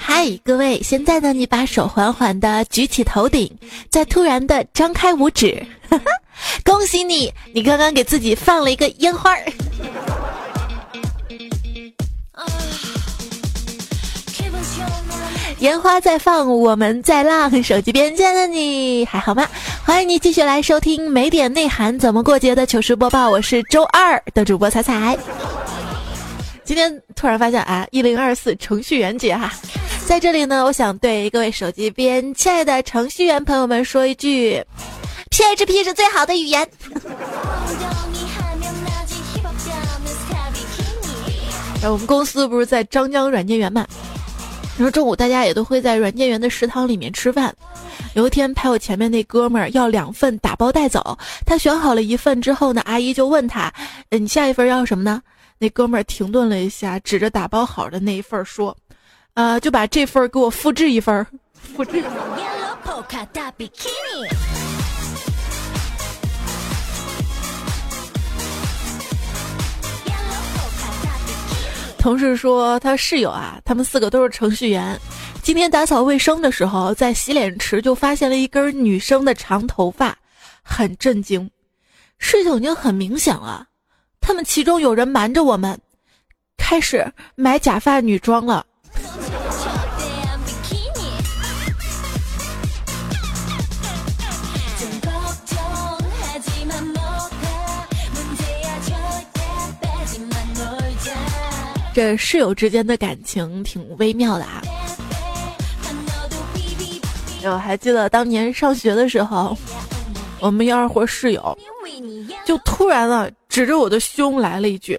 嗨，各位，现在呢，你把手缓缓的举起头顶，再突然的张开五指，呵呵，恭喜你，你刚刚给自己放了一个烟花。烟花在放，我们在浪，手机边见的你还好吗？欢迎你继续来收听没点内涵怎么过节的糗事播报，我是周二的主播彩彩。今天突然发现啊，1024程序员节哈，在这里呢，我想对各位手机边亲爱的程序员朋友们说一句 ：PHP 是最好的语言。我们公司不是在张江软件园嘛，然后中午大家也都会在软件园的食堂里面吃饭。有一天排我前面那哥们儿要2份打包带走，他选好了一份之后呢，阿姨就问他：“你下一份要什么呢？”那哥们儿停顿了一下，指着打包好的那一份说：“就把这份给我复制一份。”复制。同事说他室友啊，他们4个都是程序员。今天打扫卫生的时候，在洗脸池就发现了一根女生的长头发，很震惊。事情已经很明显了。他们其中有人瞒着我们，开始买假发女装了。这室友之间的感情挺微妙的啊！我还记得当年上学的时候，我们1、2伙室友就突然啊指着我的胸来了一句：“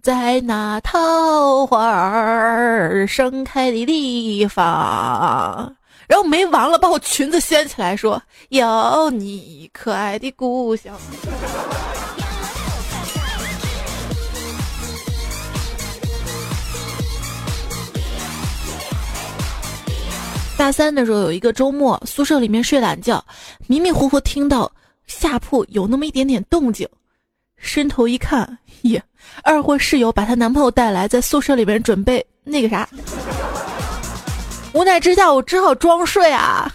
在那桃花儿盛开的地方。”然后没完了，把我裙子掀起来说：“有你可爱的故乡。”大3的时候有一个周末，宿舍里面睡懒觉，迷迷糊糊听到下铺有那么一点点动静，伸头一看，耶，2伙室友把她男朋友带来，在宿舍里面准备那个啥。无奈之下，我只好装睡啊，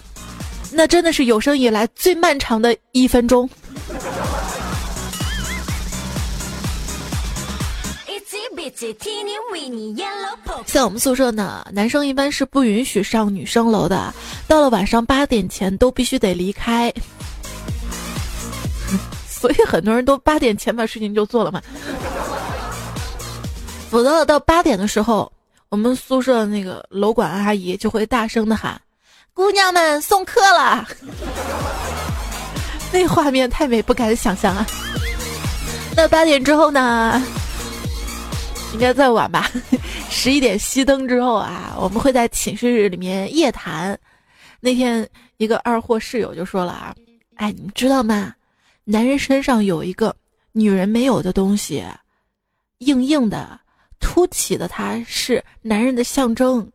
那真的是有生以来最漫长的1分钟。像我们宿舍呢，男生一般是不允许上女生楼的，到了晚上8点前都必须得离开。所以很多人都8点前把事情就做了嘛，否则到8点的时候，我们宿舍那个楼管阿姨就会大声的喊：“姑娘们送客了！”那画面太美，不敢想象啊。那8点之后呢，应该再晚吧，11点熄灯之后啊，我们会在寝室里面夜谈。那天一个2伙室友就说了啊：“哎，你们知道吗？男人身上有一个女人没有的东西，硬硬的凸起的，它是男人的象征。”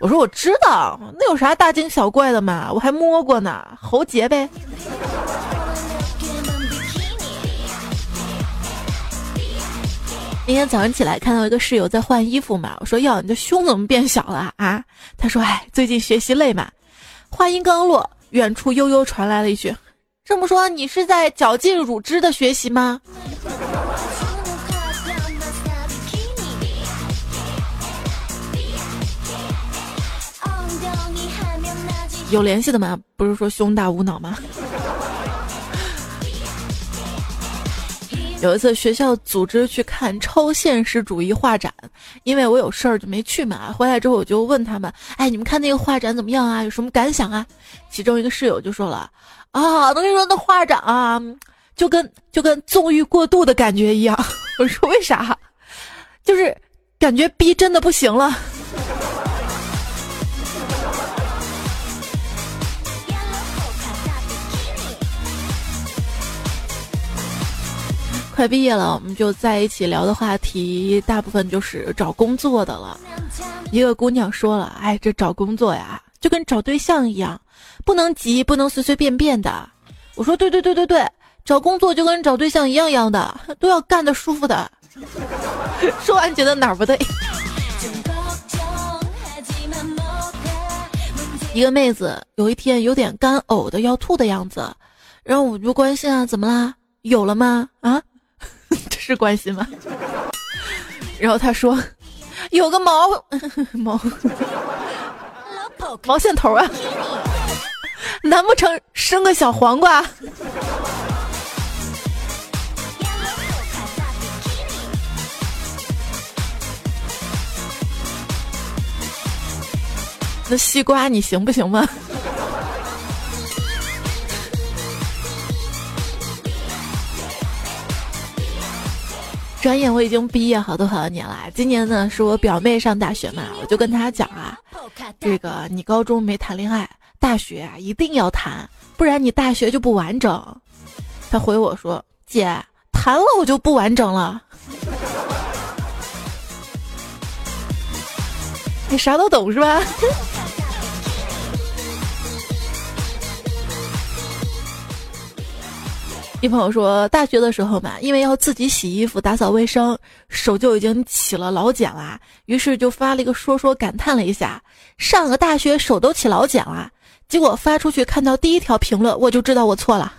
我说我知道，那有啥大惊小怪的嘛，我还摸过呢，喉结呗。那天早上起来看到一个室友在换衣服嘛，我说：“哟，你的胸怎么变小了啊？”他说：“哎，最近学习累嘛。”话音刚落，远处悠悠传来了一句：“这么说你是在绞尽乳汁的学习吗？”有联系的吗？不是说胸大无脑吗？有一次学校组织去看超现实主义画展，因为我有事儿就没去嘛。回来之后我就问他们：“哎，你们看那个画展怎么样啊？有什么感想啊？”其中一个室友就说了：“啊，我跟你说，那画展啊，就跟纵欲过度的感觉一样。”我说：“为啥？”就是感觉逼真的不行了。快毕业了，我们就在一起聊的话题大部分就是找工作的了。一个姑娘说了：“哎，这找工作呀，就跟找对象一样，不能急，不能随随便便的。”我说：“对，找工作就跟找对象一样的，都要干得舒服的。”说完觉得哪儿不对。一个妹子有一天有点干呕的要吐的样子，然后我就关心啊，怎么啦？有了吗？啊，这是关心吗？然后她说有个毛线头啊，难不成生个小黄瓜？那西瓜你行不行吗？转眼我已经毕业好多好多年了，今年呢是我表妹上大学嘛，我就跟她讲啊，这个你高中没谈恋爱，大学啊一定要谈，不然你大学就不完整。她回我说，姐，谈了我就不完整了。你啥都懂是吧？一朋友说，大学的时候嘛，因为要自己洗衣服、打扫卫生，手就已经起了老茧啦。于是就发了一个说感叹了一下，上个大学手都起老茧啦。结果发出去看到第一条评论，我就知道我错了。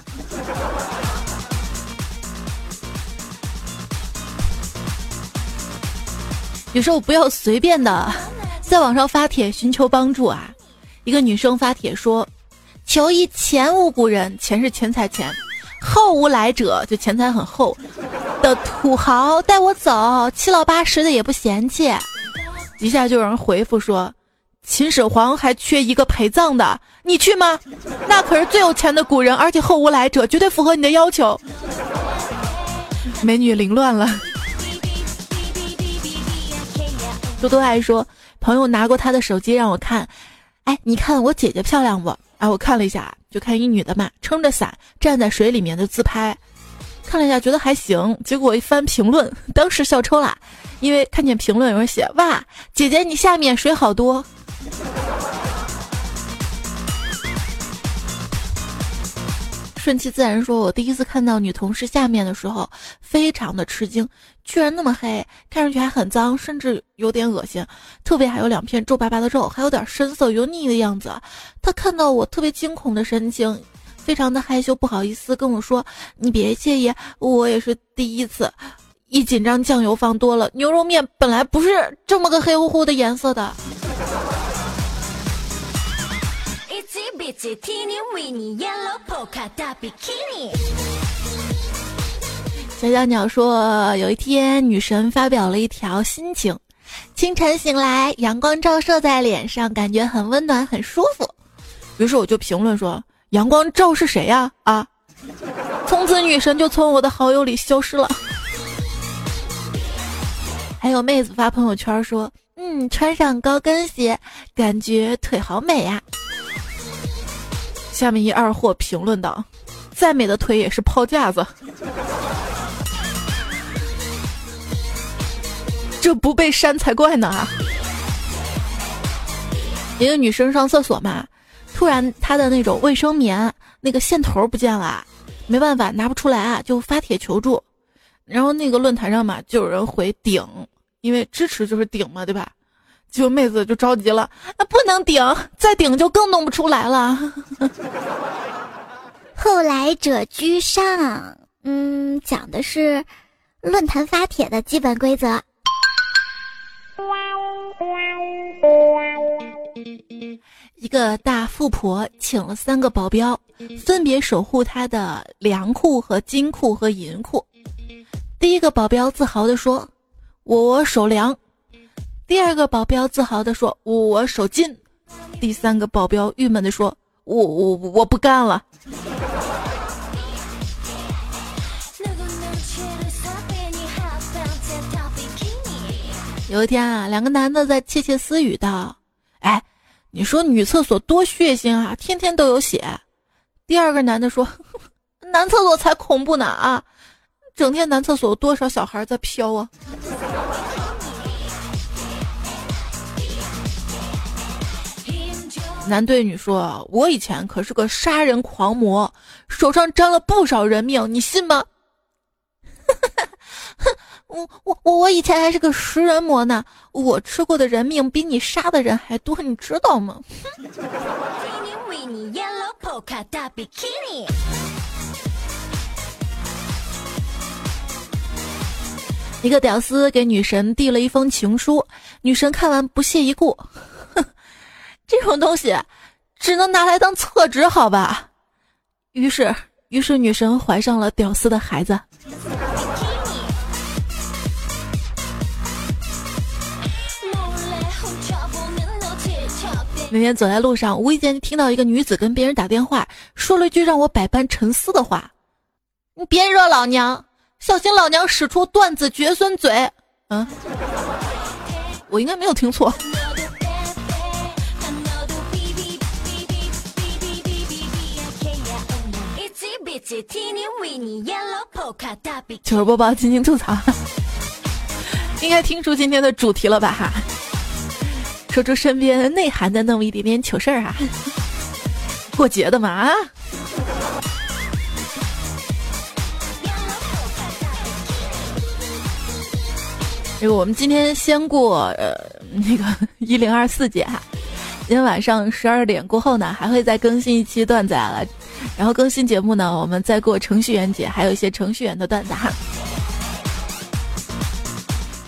有时候不要随便的在网上发帖寻求帮助啊。一个女生发帖说：“求一前无古人，前是钱财钱。”后无来者，就钱财很厚的土豪带我走，七老八十的也不嫌弃。一下就有人回复说，秦始皇还缺一个陪葬的，你去吗？那可是最有钱的古人，而且后无来者，绝对符合你的要求。美女凌乱了。多多爱说，朋友拿过他的手机让我看，哎，你看我姐姐漂亮不？啊，我看了一下，就看一女的嘛，撑着伞站在水里面的自拍，看了一下觉得还行，结果一翻评论，当时笑抽啦，因为看见评论有人写，哇，姐姐你下面水好多。顺其自然说，我第一次看到女同事下面的时候，非常的吃惊，居然那么黑，看上去还很脏，甚至有点恶心，特别还有两片皱巴巴的肉，还有点深色油腻的样子。他看到我特别惊恐的神情，非常的害羞不好意思，跟我说，你别介意，我也是第一次，一紧张酱油放多了，牛肉面本来不是这么个黑乎乎的颜色的。小小鸟说，有一天女神发表了一条心情，清晨醒来，阳光照射在脸上，感觉很温暖很舒服。于是我就评论说，阳光照是谁呀？啊，从此女神就从我的好友里消失了。还有妹子发朋友圈说，穿上高跟鞋感觉腿好美呀。下面一二货评论道，再美的腿也是抛架子。这不被删才怪呢啊！一个女生上厕所嘛，突然她的那种卫生棉那个线头不见了，没办法拿不出来啊，就发帖求助。然后那个论坛上嘛，就有人回顶，因为支持就是顶嘛，对吧？结果妹子就着急了，那不能顶，再顶就更弄不出来了。后来者居上，讲的是论坛发帖的基本规则。一个大富婆请了3个保镖，分别守护她的粮库和金库和银库。第一个保镖自豪地说，我守粮。第二个保镖自豪地说，我守金。第三个保镖郁闷地说，我不干了。有一天啊，2个男的在窃窃私语道，哎，你说女厕所多血腥啊，天天都有血。第二个男的说，男厕所才恐怖呢啊，整天男厕所有多少小孩在飘啊。男对女说，我以前可是个杀人狂魔，手上沾了不少人命，你信吗？我以前还是个食人魔呢，我吃过的人命比你杀的人还多，你知道吗？一个屌丝给女神递了一封情书，女神看完不屑一顾，哼，这种东西只能拿来当厕纸，好吧？于是女神怀上了屌丝的孩子。那天走在路上，无意间听到一个女子跟别人打电话，说了一句让我百般沉思的话：“你别惹老娘，小心老娘使出断子绝孙嘴。”嗯，我应该没有听错。糗事播报，轻轻吐槽。应该听出今天的主题了吧？哈。说出身边内涵的那么一点点糗事儿啊，过节的嘛啊！这个我们今天先过1024节哈，今天晚上12点过后呢，还会再更新一期段子了，然后更新节目呢，我们再过程序员节，还有一些程序员的段子哈。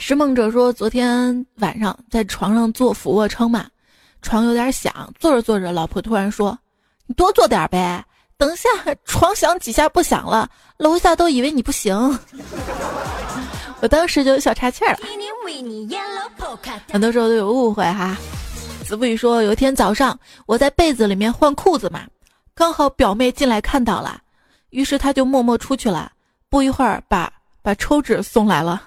拾梦者说，昨天晚上在床上做俯卧撑嘛，床有点响，坐着坐着，老婆突然说：“你多做点呗，等下床响几下不响了，楼下都以为你不行。”我当时就有小岔气了。很多时候都有误会哈。子不语说，有一天早上我在被子里面换裤子嘛，刚好表妹进来看到了，于是她就默默出去了，不一会儿把抽纸送来了。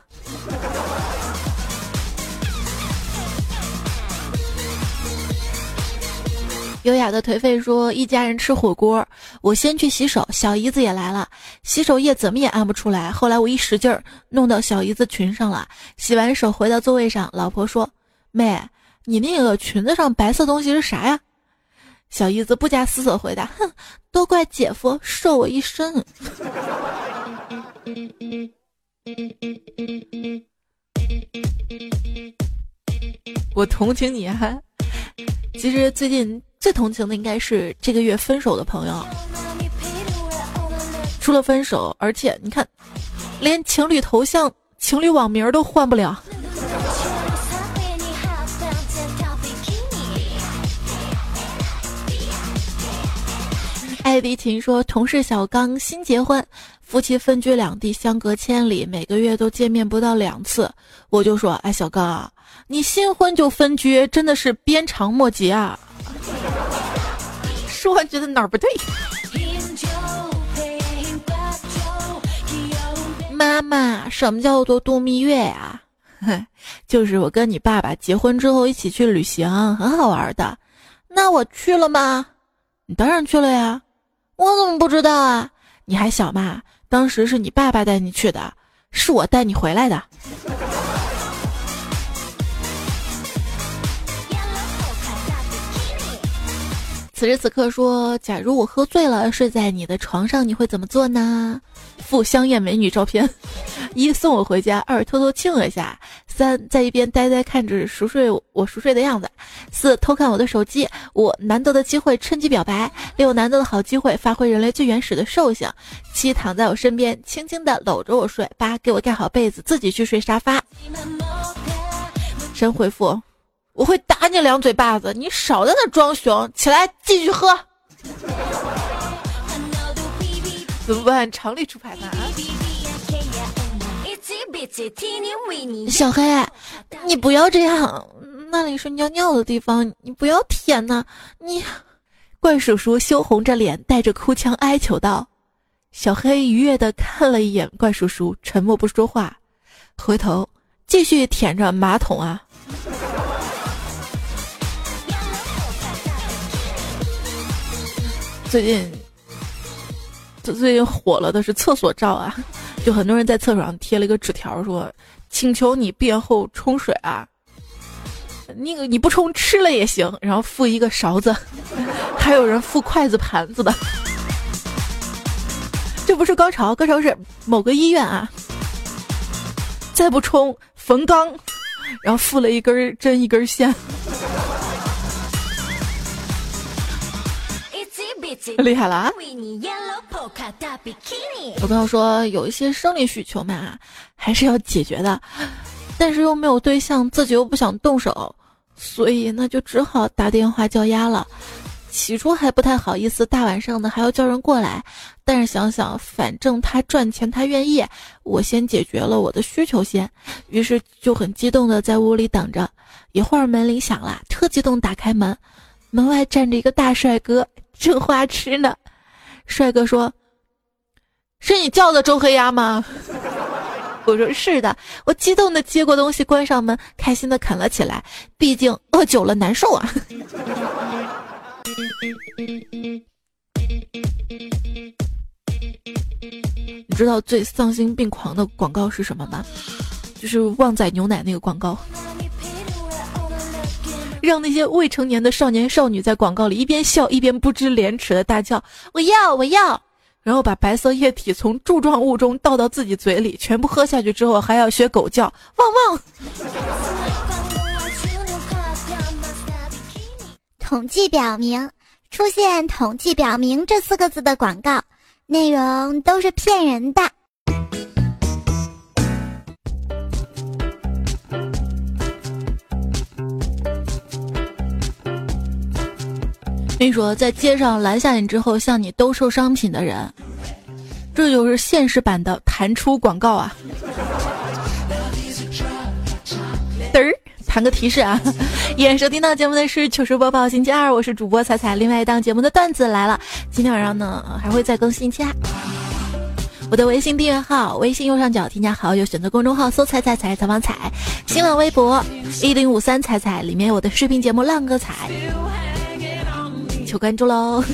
优雅的颓废说，一家人吃火锅，我先去洗手，小姨子也来了，洗手液怎么也按不出来，后来我一使劲儿弄到小姨子裙上了，洗完手回到座位上，老婆说：“妹，你那个裙子上白色东西是啥呀？”小姨子不加思索回答：“哼，都怪姐夫，受我一身。”我同情你啊，其实最近最同情的应该是这个月分手的朋友。除了分手，而且你看，连情侣头像、情侣网名都换不了。艾迪琴说，同事小刚新结婚，夫妻分居两地，相隔千里，每个月都见面不到2次。我就说：“哎，小刚啊，你新婚就分居，真的是鞭长莫及啊！”说完觉得哪儿不对。妈妈，什么叫做度蜜月呀？就是我跟你爸爸结婚之后一起去旅行，很好玩的。那我去了吗？你当然去了呀。我怎么不知道啊？你还小嘛，当时是你爸爸带你去的，是我带你回来的。此时此刻说，假如我喝醉了睡在你的床上，你会怎么做呢？附香艳美女照片，一送我回家，2偷偷亲我一下，3在一边呆呆看着熟睡的样子，4偷看我的手机，5难得的机会趁机表白，6难得的好机会发挥人类最原始的兽性，7躺在我身边轻轻的搂着我睡，8给我盖好被子自己去睡沙发。神回复，我会打你2嘴巴子，你少在那装熊，起来继续喝。怎么办？常理出牌吧。小黑，你不要这样，那里是尿尿的地方，你不要舔呐、啊！你，怪叔叔羞红着脸，带着哭腔哀求道。小黑愉悦地看了一眼怪叔叔，沉默不说话，回头继续舔着马桶啊。最近火了的是厕所照啊，就很多人在厕所上贴了一个纸条说，请求你便后冲水啊，那个你不冲吃了也行，然后附一个勺子，还有人附筷子盘子的。这不是高潮，高潮是某个医院啊，再不冲冯刚，然后附了一根针一根线。厉害了啊！我朋友说有一些生理需求嘛，还是要解决的，但是又没有对象，自己又不想动手，所以那就只好打电话叫鸭了。起初还不太好意思，大晚上的还要叫人过来，但是想想反正他赚钱他愿意，我先解决了我的需求先，于是就很激动的在屋里等着。一会儿门铃响了，特激动打开门，门外站着一个大帅哥，正花痴呢。帅哥说：“是你叫的周黑鸭吗？”我说：“是的。”我激动的接过东西，关上门，开心的啃了起来，毕竟饿久了难受啊。你知道最丧心病狂的广告是什么吗？就是旺仔牛奶那个广告，让那些未成年的少年少女在广告里一边笑一边不知廉耻的大叫我要我要，然后把白色液体从柱状物中倒到自己嘴里，全部喝下去之后还要学狗叫汪汪。统计表明，出现统计表明这四个字的广告内容都是骗人的。跟你说，在街上拦下你之后向你兜售商品的人，这就是现实版的弹出广告啊。嘚儿弹个提示啊。也收听到节目的是糗事播报，星期二我是主播彩彩，另外一档节目的段子来了，今天晚上呢还会再更新一期啊。我的微信订阅号，微信右上角添加好友，选择公众号搜“彩彩彩采访彩”，新浪微博1053彩彩，里面有我的视频节目浪哥彩，求关注喽。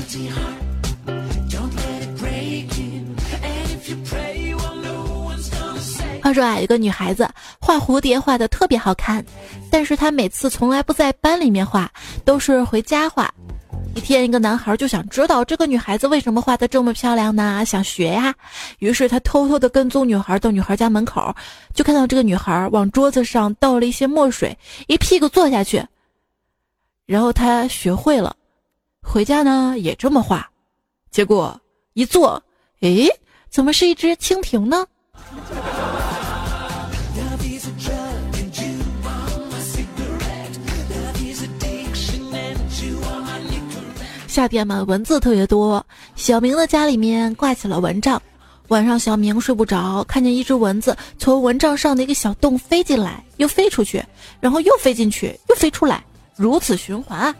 话说啊，有个女孩子画蝴蝶画得特别好看，但是她每次从来不在班里面画，都是回家画。一天，一个男孩就想知道这个女孩子为什么画得这么漂亮呢，想学呀。于是他偷偷地跟踪女孩，到女孩家门口，就看到这个女孩往桌子上倒了一些墨水，一屁股坐下去，然后他学会了，回家呢也这么画。结果一坐，诶，怎么是一只蜻蜓呢？夏天嘛，蚊子特别多，小明的家里面挂起了蚊帐。晚上小明睡不着，看见一只蚊子从蚊帐上的一个小洞飞进来，又飞出去，然后又飞进去，又飞出来，如此循环啊。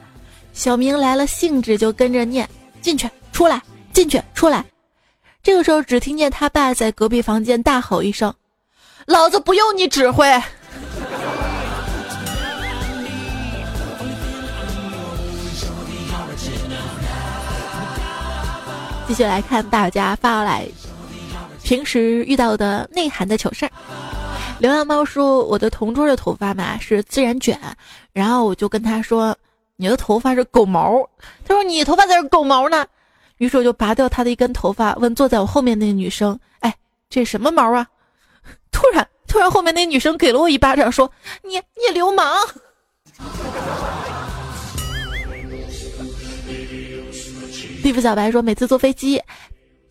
小明来了兴致，就跟着念进去出来进去出来。这个时候只听见他爸在隔壁房间大吼一声，老子不用你指挥。继续来看大家发来平时遇到的内涵的糗事儿。流浪猫说，我的同桌的头发嘛是自然卷，然后我就跟他说你的头发是狗毛，他说你头发才是狗毛呢，于是我就拔掉他的一根头发，问坐在我后面那个女生，哎，这什么毛啊？突然后面那女生给了我一巴掌，说你流氓。地府小白说，每次坐飞机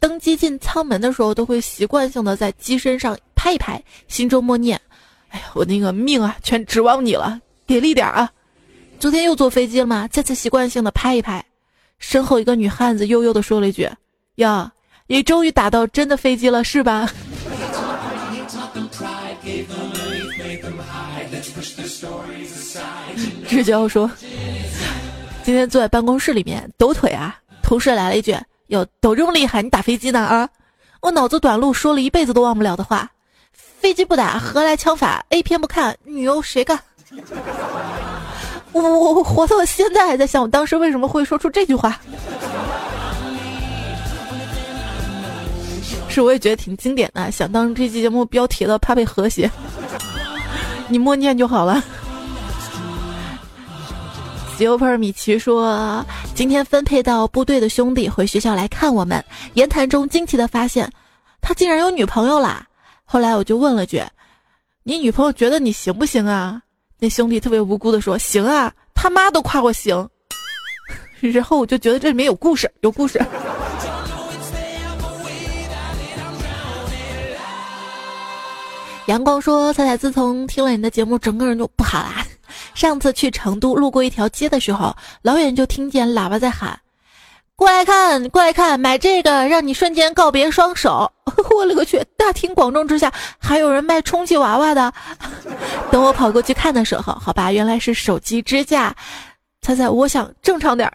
登机进舱门的时候，都会习惯性的在机身上拍一拍，心中默念，哎呀，我那个命啊全指望你了，给力点啊。昨天又坐飞机了嘛，再次习惯性的拍一拍，身后一个女汉子悠悠的说了一句，呀，你终于打到真的飞机了是吧？志娇说，今天坐在办公室里面抖腿啊，同事来了一句，哟，抖这么厉害，你打飞机呢啊？我脑子短路，说了一辈子都忘不了的话，飞机不打，何来枪法 ？A 片不看，女优谁干？我活到现在还在想，我当时为什么会说出这句话？是，我也觉得挺经典的，想当这期节目标题的，怕被和谐。你默念就好了。Super 米奇说，今天分配到部队的兄弟回学校来看我们，言谈中惊奇的发现他竟然有女朋友啦。后来我就问了句，你女朋友觉得你行不行啊？那兄弟特别无辜的说，行啊，他妈都夸我行。然后我就觉得这里面有故事，有故事。阳光说，彩彩自从听了你的节目，整个人就不好啦。上次去成都路过一条街的时候，老远就听见喇叭在喊，过来看过来看，买这个让你瞬间告别双手。我勒个去，大庭广众之下还有人卖充气娃娃的。等我跑过去看的时候，好吧，原来是手机支架。彩彩，我想正常点。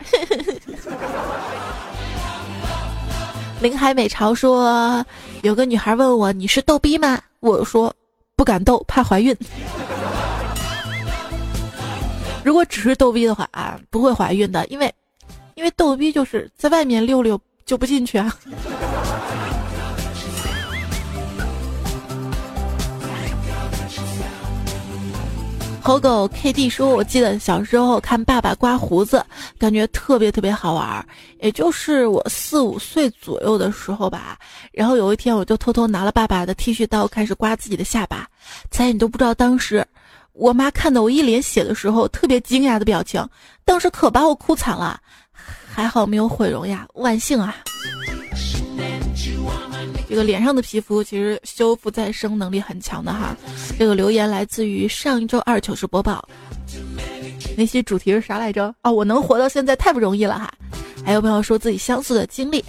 林海美潮说，有个女孩问我，你是逗逼吗？我说不敢逗，怕怀孕。如果只是逗逼的话啊，不会怀孕的，因为逗逼就是在外面溜溜就不进去啊。猴狗 KD 说，我记得小时候看爸爸刮胡子，感觉特别特别好玩，也就是我4、5岁左右的时候吧。然后有一天我就偷偷拿了爸爸的剃须刀开始刮自己的下巴，猜你都不知道，当时我妈看到我一脸血的时候特别惊讶的表情，当时可把我哭惨了，还好没有毁容呀，万幸啊。这个脸上的皮肤其实修复再生能力很强的哈。这个留言来自于上一周二糗事播报，那期主题是啥来着？哦，我能活到现在太不容易了哈。还有朋友说自己相似的经历，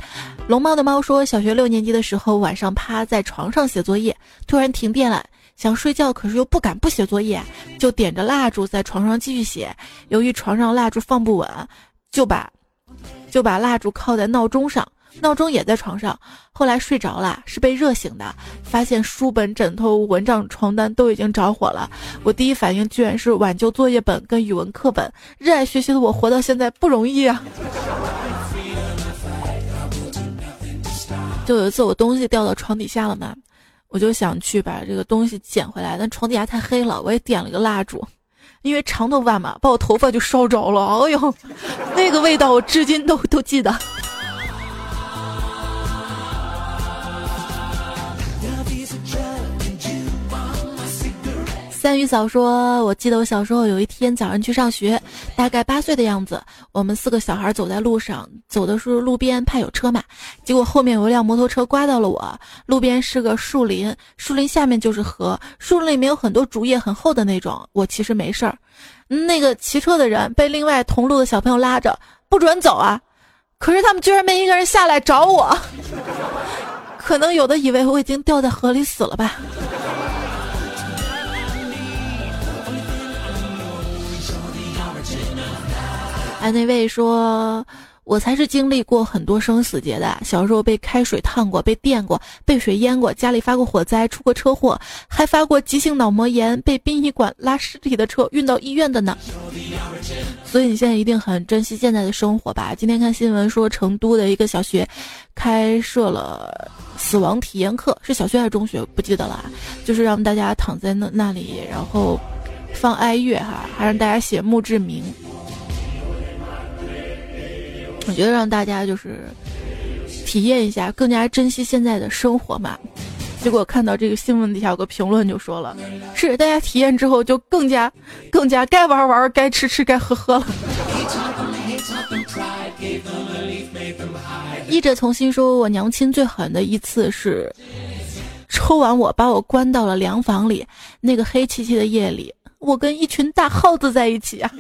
龙猫的猫说，小学6年级的时候晚上趴在床上写作业，突然停电了，想睡觉可是又不敢不写作业，就点着蜡烛在床上继续写。由于床上蜡烛放不稳，就把蜡烛靠在闹钟上，闹钟也在床上，后来睡着了，是被热醒的，发现书本、枕头、蚊帐、床单都已经着火了。我第一反应居然是挽救作业本跟语文课本。热爱学习的我活到现在不容易啊！就有一次我东西掉到床底下了嘛，我就想去把这个东西捡回来，但床底下太黑了，我也点了个蜡烛，因为长头发嘛，把我头发就烧着了。哎呦，那个味道我至今都记得。三鱼嫂说，我记得我小时候有一天早上去上学，大概8岁的样子，我们4个小孩走在路上，走的是路边，怕有车嘛，结果后面有一辆摩托车刮到了我。路边是个树林，树林下面就是河，树林里面有很多竹叶，很厚的那种。我其实没事儿，那个骑车的人被另外同路的小朋友拉着，不准走啊，可是他们居然没一个人下来找我。可能有的以为我已经掉在河里死了吧。安内卫说，我才是经历过很多生死劫的，小时候被开水烫过，被电过，被水淹过，家里发过火灾，出过车祸，还发过急性脑膜炎，被殡仪馆拉尸体的车运到医院的呢。所以你现在一定很珍惜现在的生活吧。今天看新闻说，成都的一个小学开设了死亡体验课，是小学还是中学不记得了，就是让大家躺在那里，然后放哀乐哈，还让大家写墓志铭。我觉得让大家就是体验一下，更加珍惜现在的生活嘛。结果看到这个新闻底下有个评论就说了，是大家体验之后就更加该玩玩，该吃吃，该喝喝了。医者从心说，我娘亲最狠的一次是抽完我，把我关到了凉房里，那个黑漆漆的夜里，我跟一群大耗子在一起啊。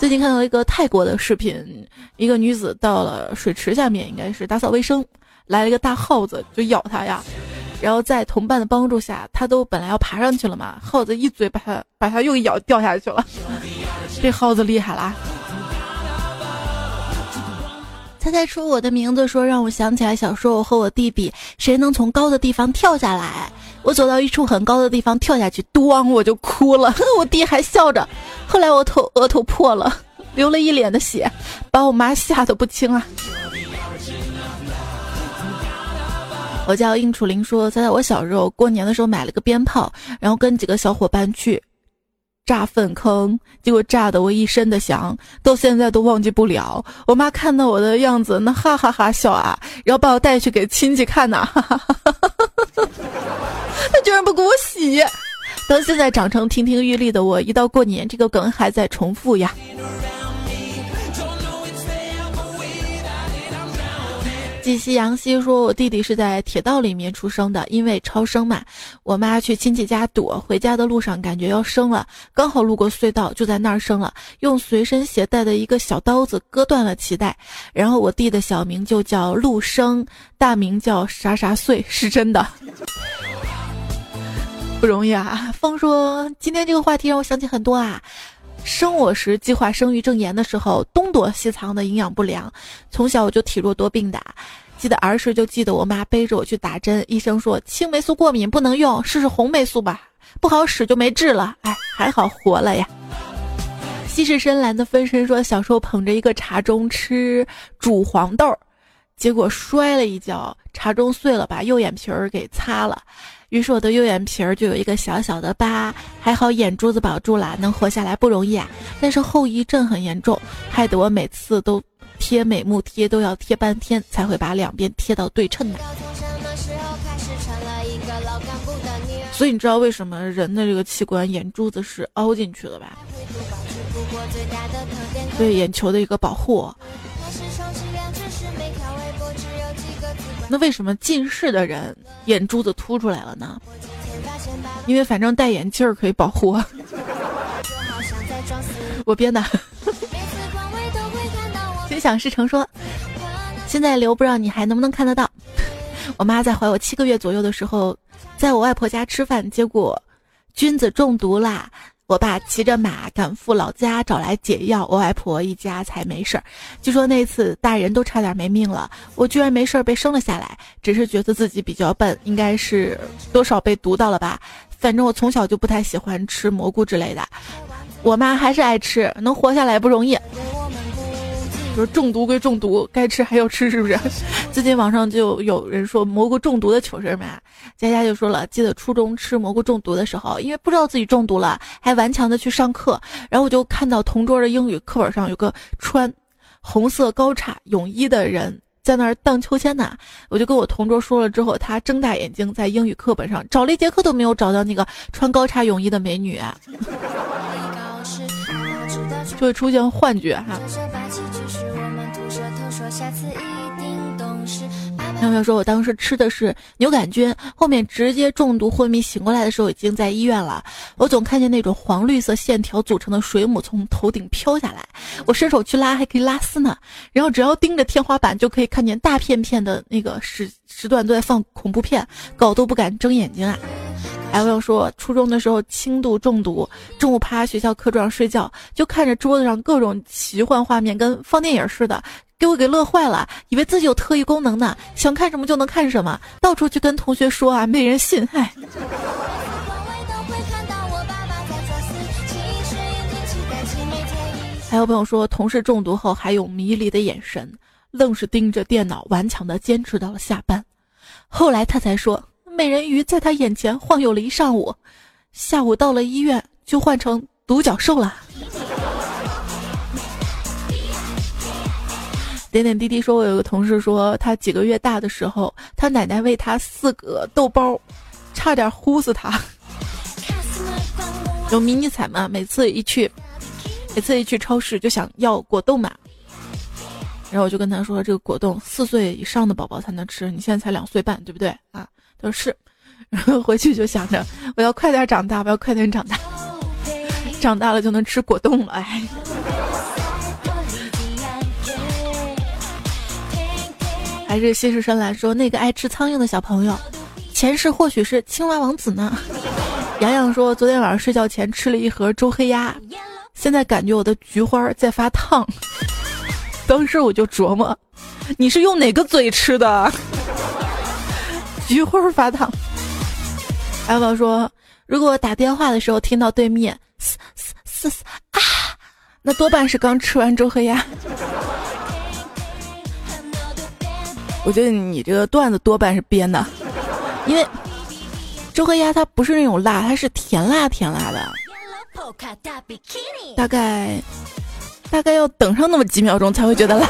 最近看到一个泰国的视频，一个女子到了水池下面，应该是打扫卫生，来了一个大耗子就咬她呀，然后在同伴的帮助下，她都本来要爬上去了嘛，耗子一嘴把她又咬掉下去了。这耗子厉害啦！猜出我的名字说，让我想起来小时候我和我弟比谁能从高的地方跳下来。我走到一处很高的地方跳下去，咣，我就哭了，我弟还笑着。后来我额头破了，流了一脸的血，把我妈吓得不轻啊。我叫应楚林说，猜猜我小时候过年的时候买了个鞭炮，然后跟几个小伙伴去炸粪坑，结果炸得我一身的翔，到现在都忘记不了。我妈看到我的样子，那哈哈哈笑啊，然后把我带去给亲戚看呐、啊，哈哈哈哈哈哈，他居然不给我洗。到现在长成亭亭玉立的我，一到过年这个梗还在重复呀。季西杨西说，我弟弟是在铁道里面出生的，因为超生嘛，我妈去亲戚家躲，回家的路上感觉要生了，刚好路过隧道，就在那儿生了，用随身携带的一个小刀子割断了脐带，然后我弟的小名就叫陆生，大名叫啥啥碎，是真的。不容易啊。风说，今天这个话题让我想起很多啊。生我时计划生育正严的时候，东躲西藏的营养不良，从小我就体弱多病的，记得儿时就记得我妈背着我去打针，医生说青霉素过敏不能用，试试红霉素吧，不好使就没治了，哎，还好活了呀。西式深蓝的分身说，小时候捧着一个茶盅吃煮黄豆，结果摔了一跤，茶盅碎了，把右眼皮儿给擦了，于是我的右眼皮儿就有一个小小的疤，还好眼珠子保住了，能活下来不容易啊。但是后遗症很严重，害得我每次都贴美目贴，都要贴半天才会把两边贴到对称的。所以你知道为什么人的这个器官眼珠子是凹进去的吧？对眼球的一个保护。那为什么近视的人眼珠子凸出来了呢？因为反正戴眼镜可以保护啊。我编的。心想事成说，现在留不知道你还能不能看得到。我妈在怀我7个月左右的时候，在我外婆家吃饭，结果菌子中毒啦。我爸骑着马赶赴老家找来解药，我外婆一家才没事儿。据说那次大人都差点没命了，我居然没事儿被生了下来，只是觉得自己比较笨，应该是多少被毒到了吧。反正我从小就不太喜欢吃蘑菇之类的，我妈还是爱吃，能活下来不容易。就是中毒归中毒，该吃还要吃，是不是？最近网上就有人说蘑菇中毒的糗事嘛，佳佳就说了，记得初中吃蘑菇中毒的时候，因为不知道自己中毒了，还顽强的去上课，然后我就看到同桌的英语课本上有个穿红色高叉泳衣的人在那儿荡秋千呢，我就跟我同桌说了之后，他睁大眼睛在英语课本上找了一节课都没有找到那个穿高叉泳衣的美女啊。就会出现幻觉哈。朋友说，我当时吃的是牛杆菌，后面直接中毒昏迷，醒过来的时候已经在医院了。我总看见那种黄绿色线条组成的水母从头顶飘下来，我伸手去拉还可以拉丝呢，然后只要盯着天花板就可以看见大片片的那个时段都在放恐怖片，搞都不敢睁眼睛啊。还有说，初中的时候轻度中毒，中午趴学校课桌上睡觉，就看着桌子上各种奇幻画面，跟放电影似的，给我给乐坏了，以为自己有特异功能呢，想看什么就能看什么，到处去跟同学说啊，没人信。哎，还有朋友说，同事中毒后还有迷离的眼神，愣是盯着电脑，顽强的坚持到了下班。后来他才说，美人鱼在他眼前晃悠了一上午，下午到了医院就换成独角兽了。点点滴滴说，我有个同事说，他几个月大的时候，他奶奶喂他4个豆包，差点呼死他。有迷你彩嘛，每次一去超市就想要果冻嘛，然后我就跟他说，这个果冻4岁以上的宝宝才能吃，你现在才2岁半，对不对啊？他说是，然后回去就想着，我要快点长大，我要快点长大，长大了就能吃果冻了。哎，还是西施深蓝说，那个爱吃苍蝇的小朋友，前世或许是青蛙王子呢。洋洋说，昨天晚上睡觉前吃了1盒周黑鸭，现在感觉我的菊花在发烫。当时我就琢磨，你是用哪个嘴吃的？菊花发烫。阿宝说，如果我打电话的时候听到对面嘶啊，那多半是刚吃完周黑鸭。我觉得你这个段子多半是编的，因为周黑鸭它不是那种辣，它是甜辣的，大概要等上那么几秒钟才会觉得辣，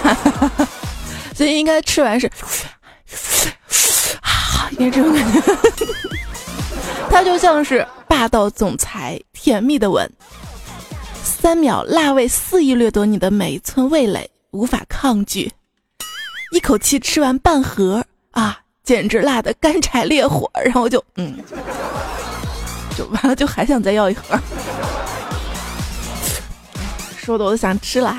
所以应该吃完是，啊，应该这种感觉。它就像是霸道总裁甜蜜的吻，3秒辣味肆意掠夺你的每一寸味蕾，无法抗拒，一口气吃完半盒啊，简直辣得干柴烈火，然后就完了，就还想再要一盒，说的我都想吃啦。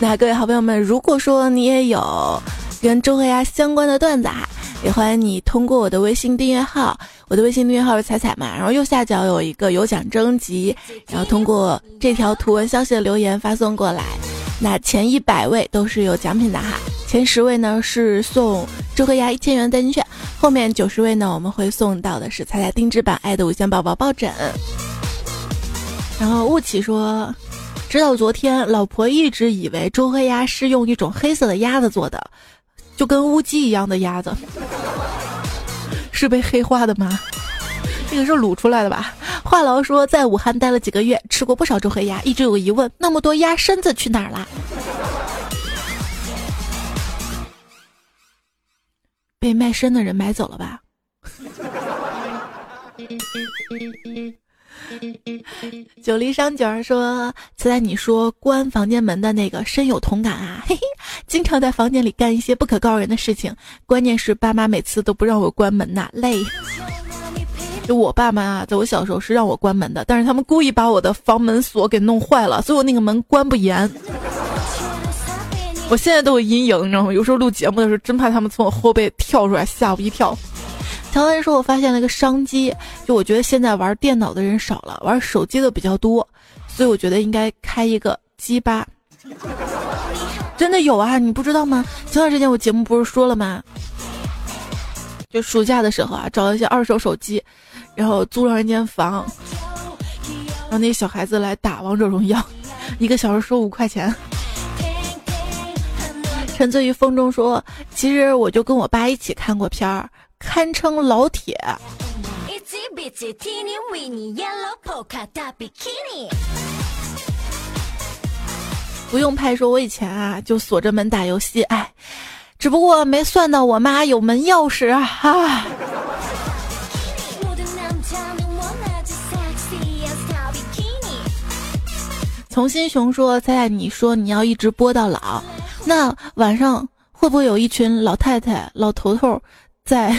那各位好朋友们，如果说你也有跟周黑鸭相关的段子啊，也欢迎你通过我的微信订阅号，我的微信订阅号是彩彩嘛，然后右下角有一个有奖征集，然后通过这条图文消息的留言发送过来，那前100位都是有奖品的哈，前10位呢是送周黑鸭1000元代金券，后面90位呢我们会送到的是彩彩定制版爱的5000宝宝抱枕。然后雾起说，直到昨天老婆一直以为周黑鸭是用一种黑色的鸭子做的，就跟乌鸡一样的鸭子是被黑化的吗？这个是卤出来的吧。话痨说，在武汉待了几个月，吃过不少周黑鸭，一直有个疑问，那么多鸭身子去哪儿啦？被卖身的人买走了吧。九黎商卷说，此在你说关房间门的那个深有同感啊，嘿嘿，经常在房间里干一些不可告人的事情，关键是爸妈每次都不让我关门呐，累。就我爸妈啊，在我小时候是让我关门的，但是他们故意把我的房门锁给弄坏了，所以我那个门关不严。我现在都有阴影，你知道吗？有时候录节目的时候，真怕他们从我后背跳出来，吓我一跳。乔恩说，我发现了一个商机，就我觉得现在玩电脑的人少了，玩手机的比较多，所以我觉得应该开一个鸡吧。真的有啊，你不知道吗？前段时间我节目不是说了吗？就暑假的时候啊，找了一些二手手机，然后租上一间房，让那小孩子来打王者荣耀，1个小时收5块钱。沉醉于风中说，其实我就跟我爸一起看过片儿，堪称老铁。不用派说，我以前啊就锁着门打游戏，哎，只不过没算到我妈有门钥匙啊。啊从心熊说，猜猜你说你要一直播到老，那晚上会不会有一群老太太、老头头在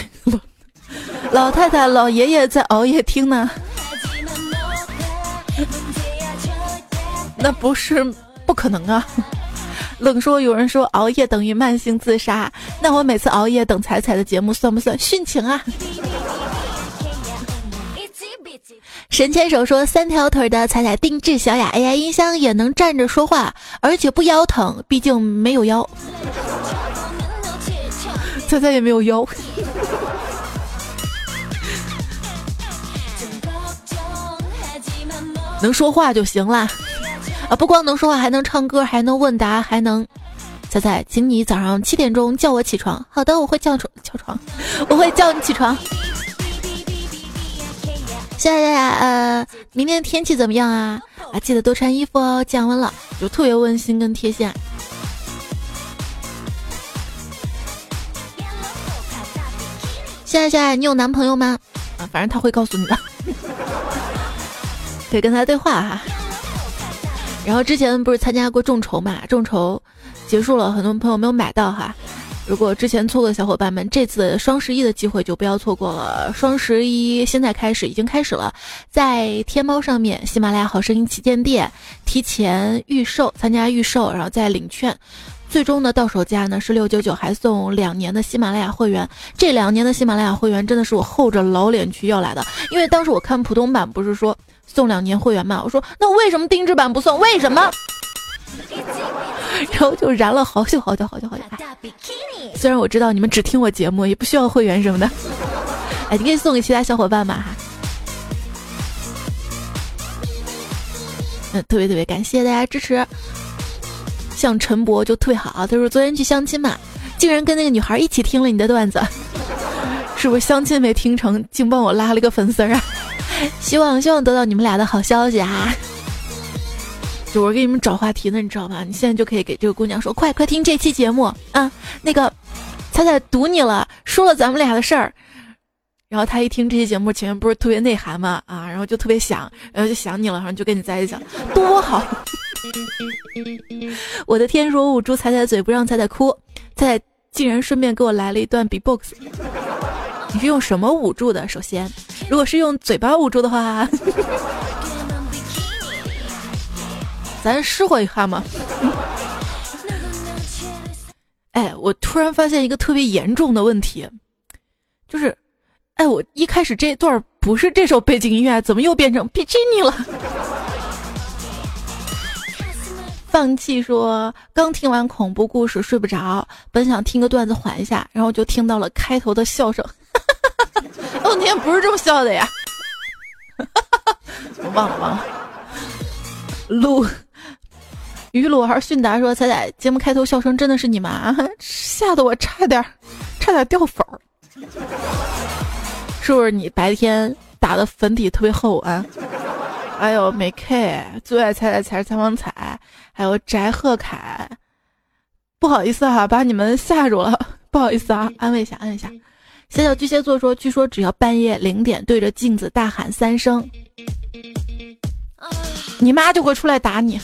老太太老爷爷在熬夜听呢？那不是不可能啊。冷说，有人说熬夜等于慢性自杀，那我每次熬夜等彩彩的节目算不算殉情啊？神牵手说，3条腿的彩彩定制小雅 AI 音箱也能站着说话，而且不腰疼，毕竟没有腰。猜猜也没有腰。能说话就行啦，啊，不光能说话，还能唱歌，还能问答，还能。猜猜，请你早上7点钟叫我起床。好的，我会叫床，我会叫你起床。夏夏，明天天气怎么样啊？啊，记得多穿衣服哦，降温了，就特别温馨跟贴心。夏夏，你有男朋友吗？啊，反正他会告诉你的。可以跟他对话哈。然后之前不是参加过众筹嘛，众筹结束了，很多朋友没有买到哈。如果之前错过的小伙伴们，这次双11的机会就不要错过了。双11现在开始，已经开始了，在天猫上面、喜马拉雅好声音旗舰店提前预售，参加预售，然后再领券。最终的到手价呢是699，还送2年的喜马拉雅会员。这2年的喜马拉雅会员真的是我厚着老脸去要来的，因为当时我看普通版不是说送2年会员嘛，我说那为什么定制版不送？为什么？然后就燃了好久。虽然我知道你们只听我节目，也不需要会员什么的，哎，你可以送给其他小伙伴嘛哈。特别特别感谢大家支持。像陈博就特别好啊，他说昨天去相亲嘛，竟然跟那个女孩一起听了你的段子，是不是相亲没听成，竟帮我拉了个粉丝啊？希望得到你们俩的好消息啊！就我给你们找话题呢，你知道吗？你现在就可以给这个姑娘说，快听这期节目啊，那个彩彩赌你了，说了咱们俩的事儿。然后他一听这期节目前面不是特别内涵嘛，啊，然后就特别想，然后就想你了，然后就跟你在一起了，多好！我的天，说捂住彩彩嘴不让彩彩哭，彩彩竟然顺便给我来了一段 B-box。你是用什么捂住的？首先，如果是用嘴巴捂住的话，咱试过一下嘛。哎，我突然发现一个特别严重的问题，就是，哎，我一开始这段不是这首背景音乐，怎么又变成比基尼了？放弃说刚听完恐怖故事睡不着，本想听个段子缓一下，然后就听到了开头的笑声。哦，你也不是这么笑的呀？我忘了。录。于鲁还是迅达说：“彩彩，节目开头笑声真的是你吗？吓得我差点掉粉儿。是不是你白天打的粉底特别厚啊？还有美 K 最爱彩彩才是采访彩，还有翟贺凯，不好意思啊，把你们吓住了，不好意思啊，安慰一下。小小巨蟹座说，据说只要半夜0点对着镜子大喊3声，你妈就会出来打你。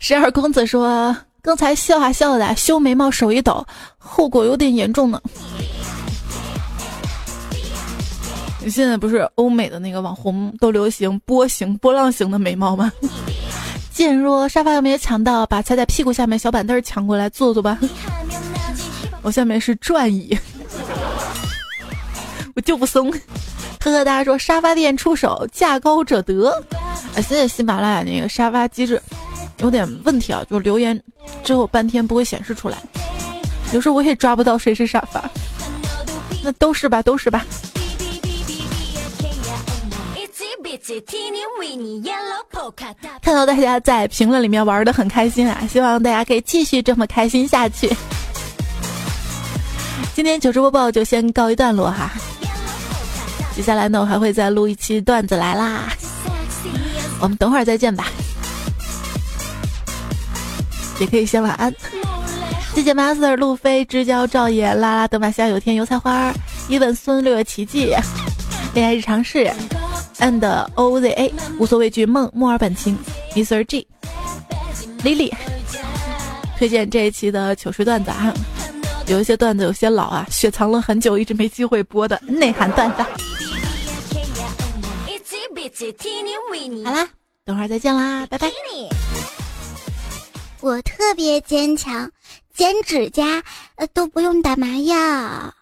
”12公子说，刚才笑啊笑的，修眉毛手一抖，后果有点严重呢。你现在不是欧美的那个网红都流行波浪型的眉毛吗？见若沙发有没有抢到，把踩在屁股下面小板凳抢过来坐坐吧。我下面是转椅，我就不松。呵呵，大家说沙发店出手，价高者得。哎，现在喜马拉雅那个沙发机制有点问题啊，就留言之后半天不会显示出来，有时候我也抓不到谁是沙发。那都是吧。看到大家在评论里面玩得很开心啊，希望大家可以继续这么开心下去。今天糗事播报就先告一段落哈，接下来呢我还会再录一期段子来啦，我们等会儿再见吧，也可以先晚安。谢谢 Master 路飞、知交、赵野、拉拉、德玛夏、有天、油菜花、伊本孙、六月奇迹、恋爱日常事 and OZA、 无所畏惧、梦、墨尔本情、 Mr. G、 Lily。 推荐这一期的糗事段子啊，有一些段子有些老啊，雪藏了很久一直没机会播的内涵段子。好啦，等会儿再见啦，拜拜。我特别坚强，剪指甲都不用打麻药。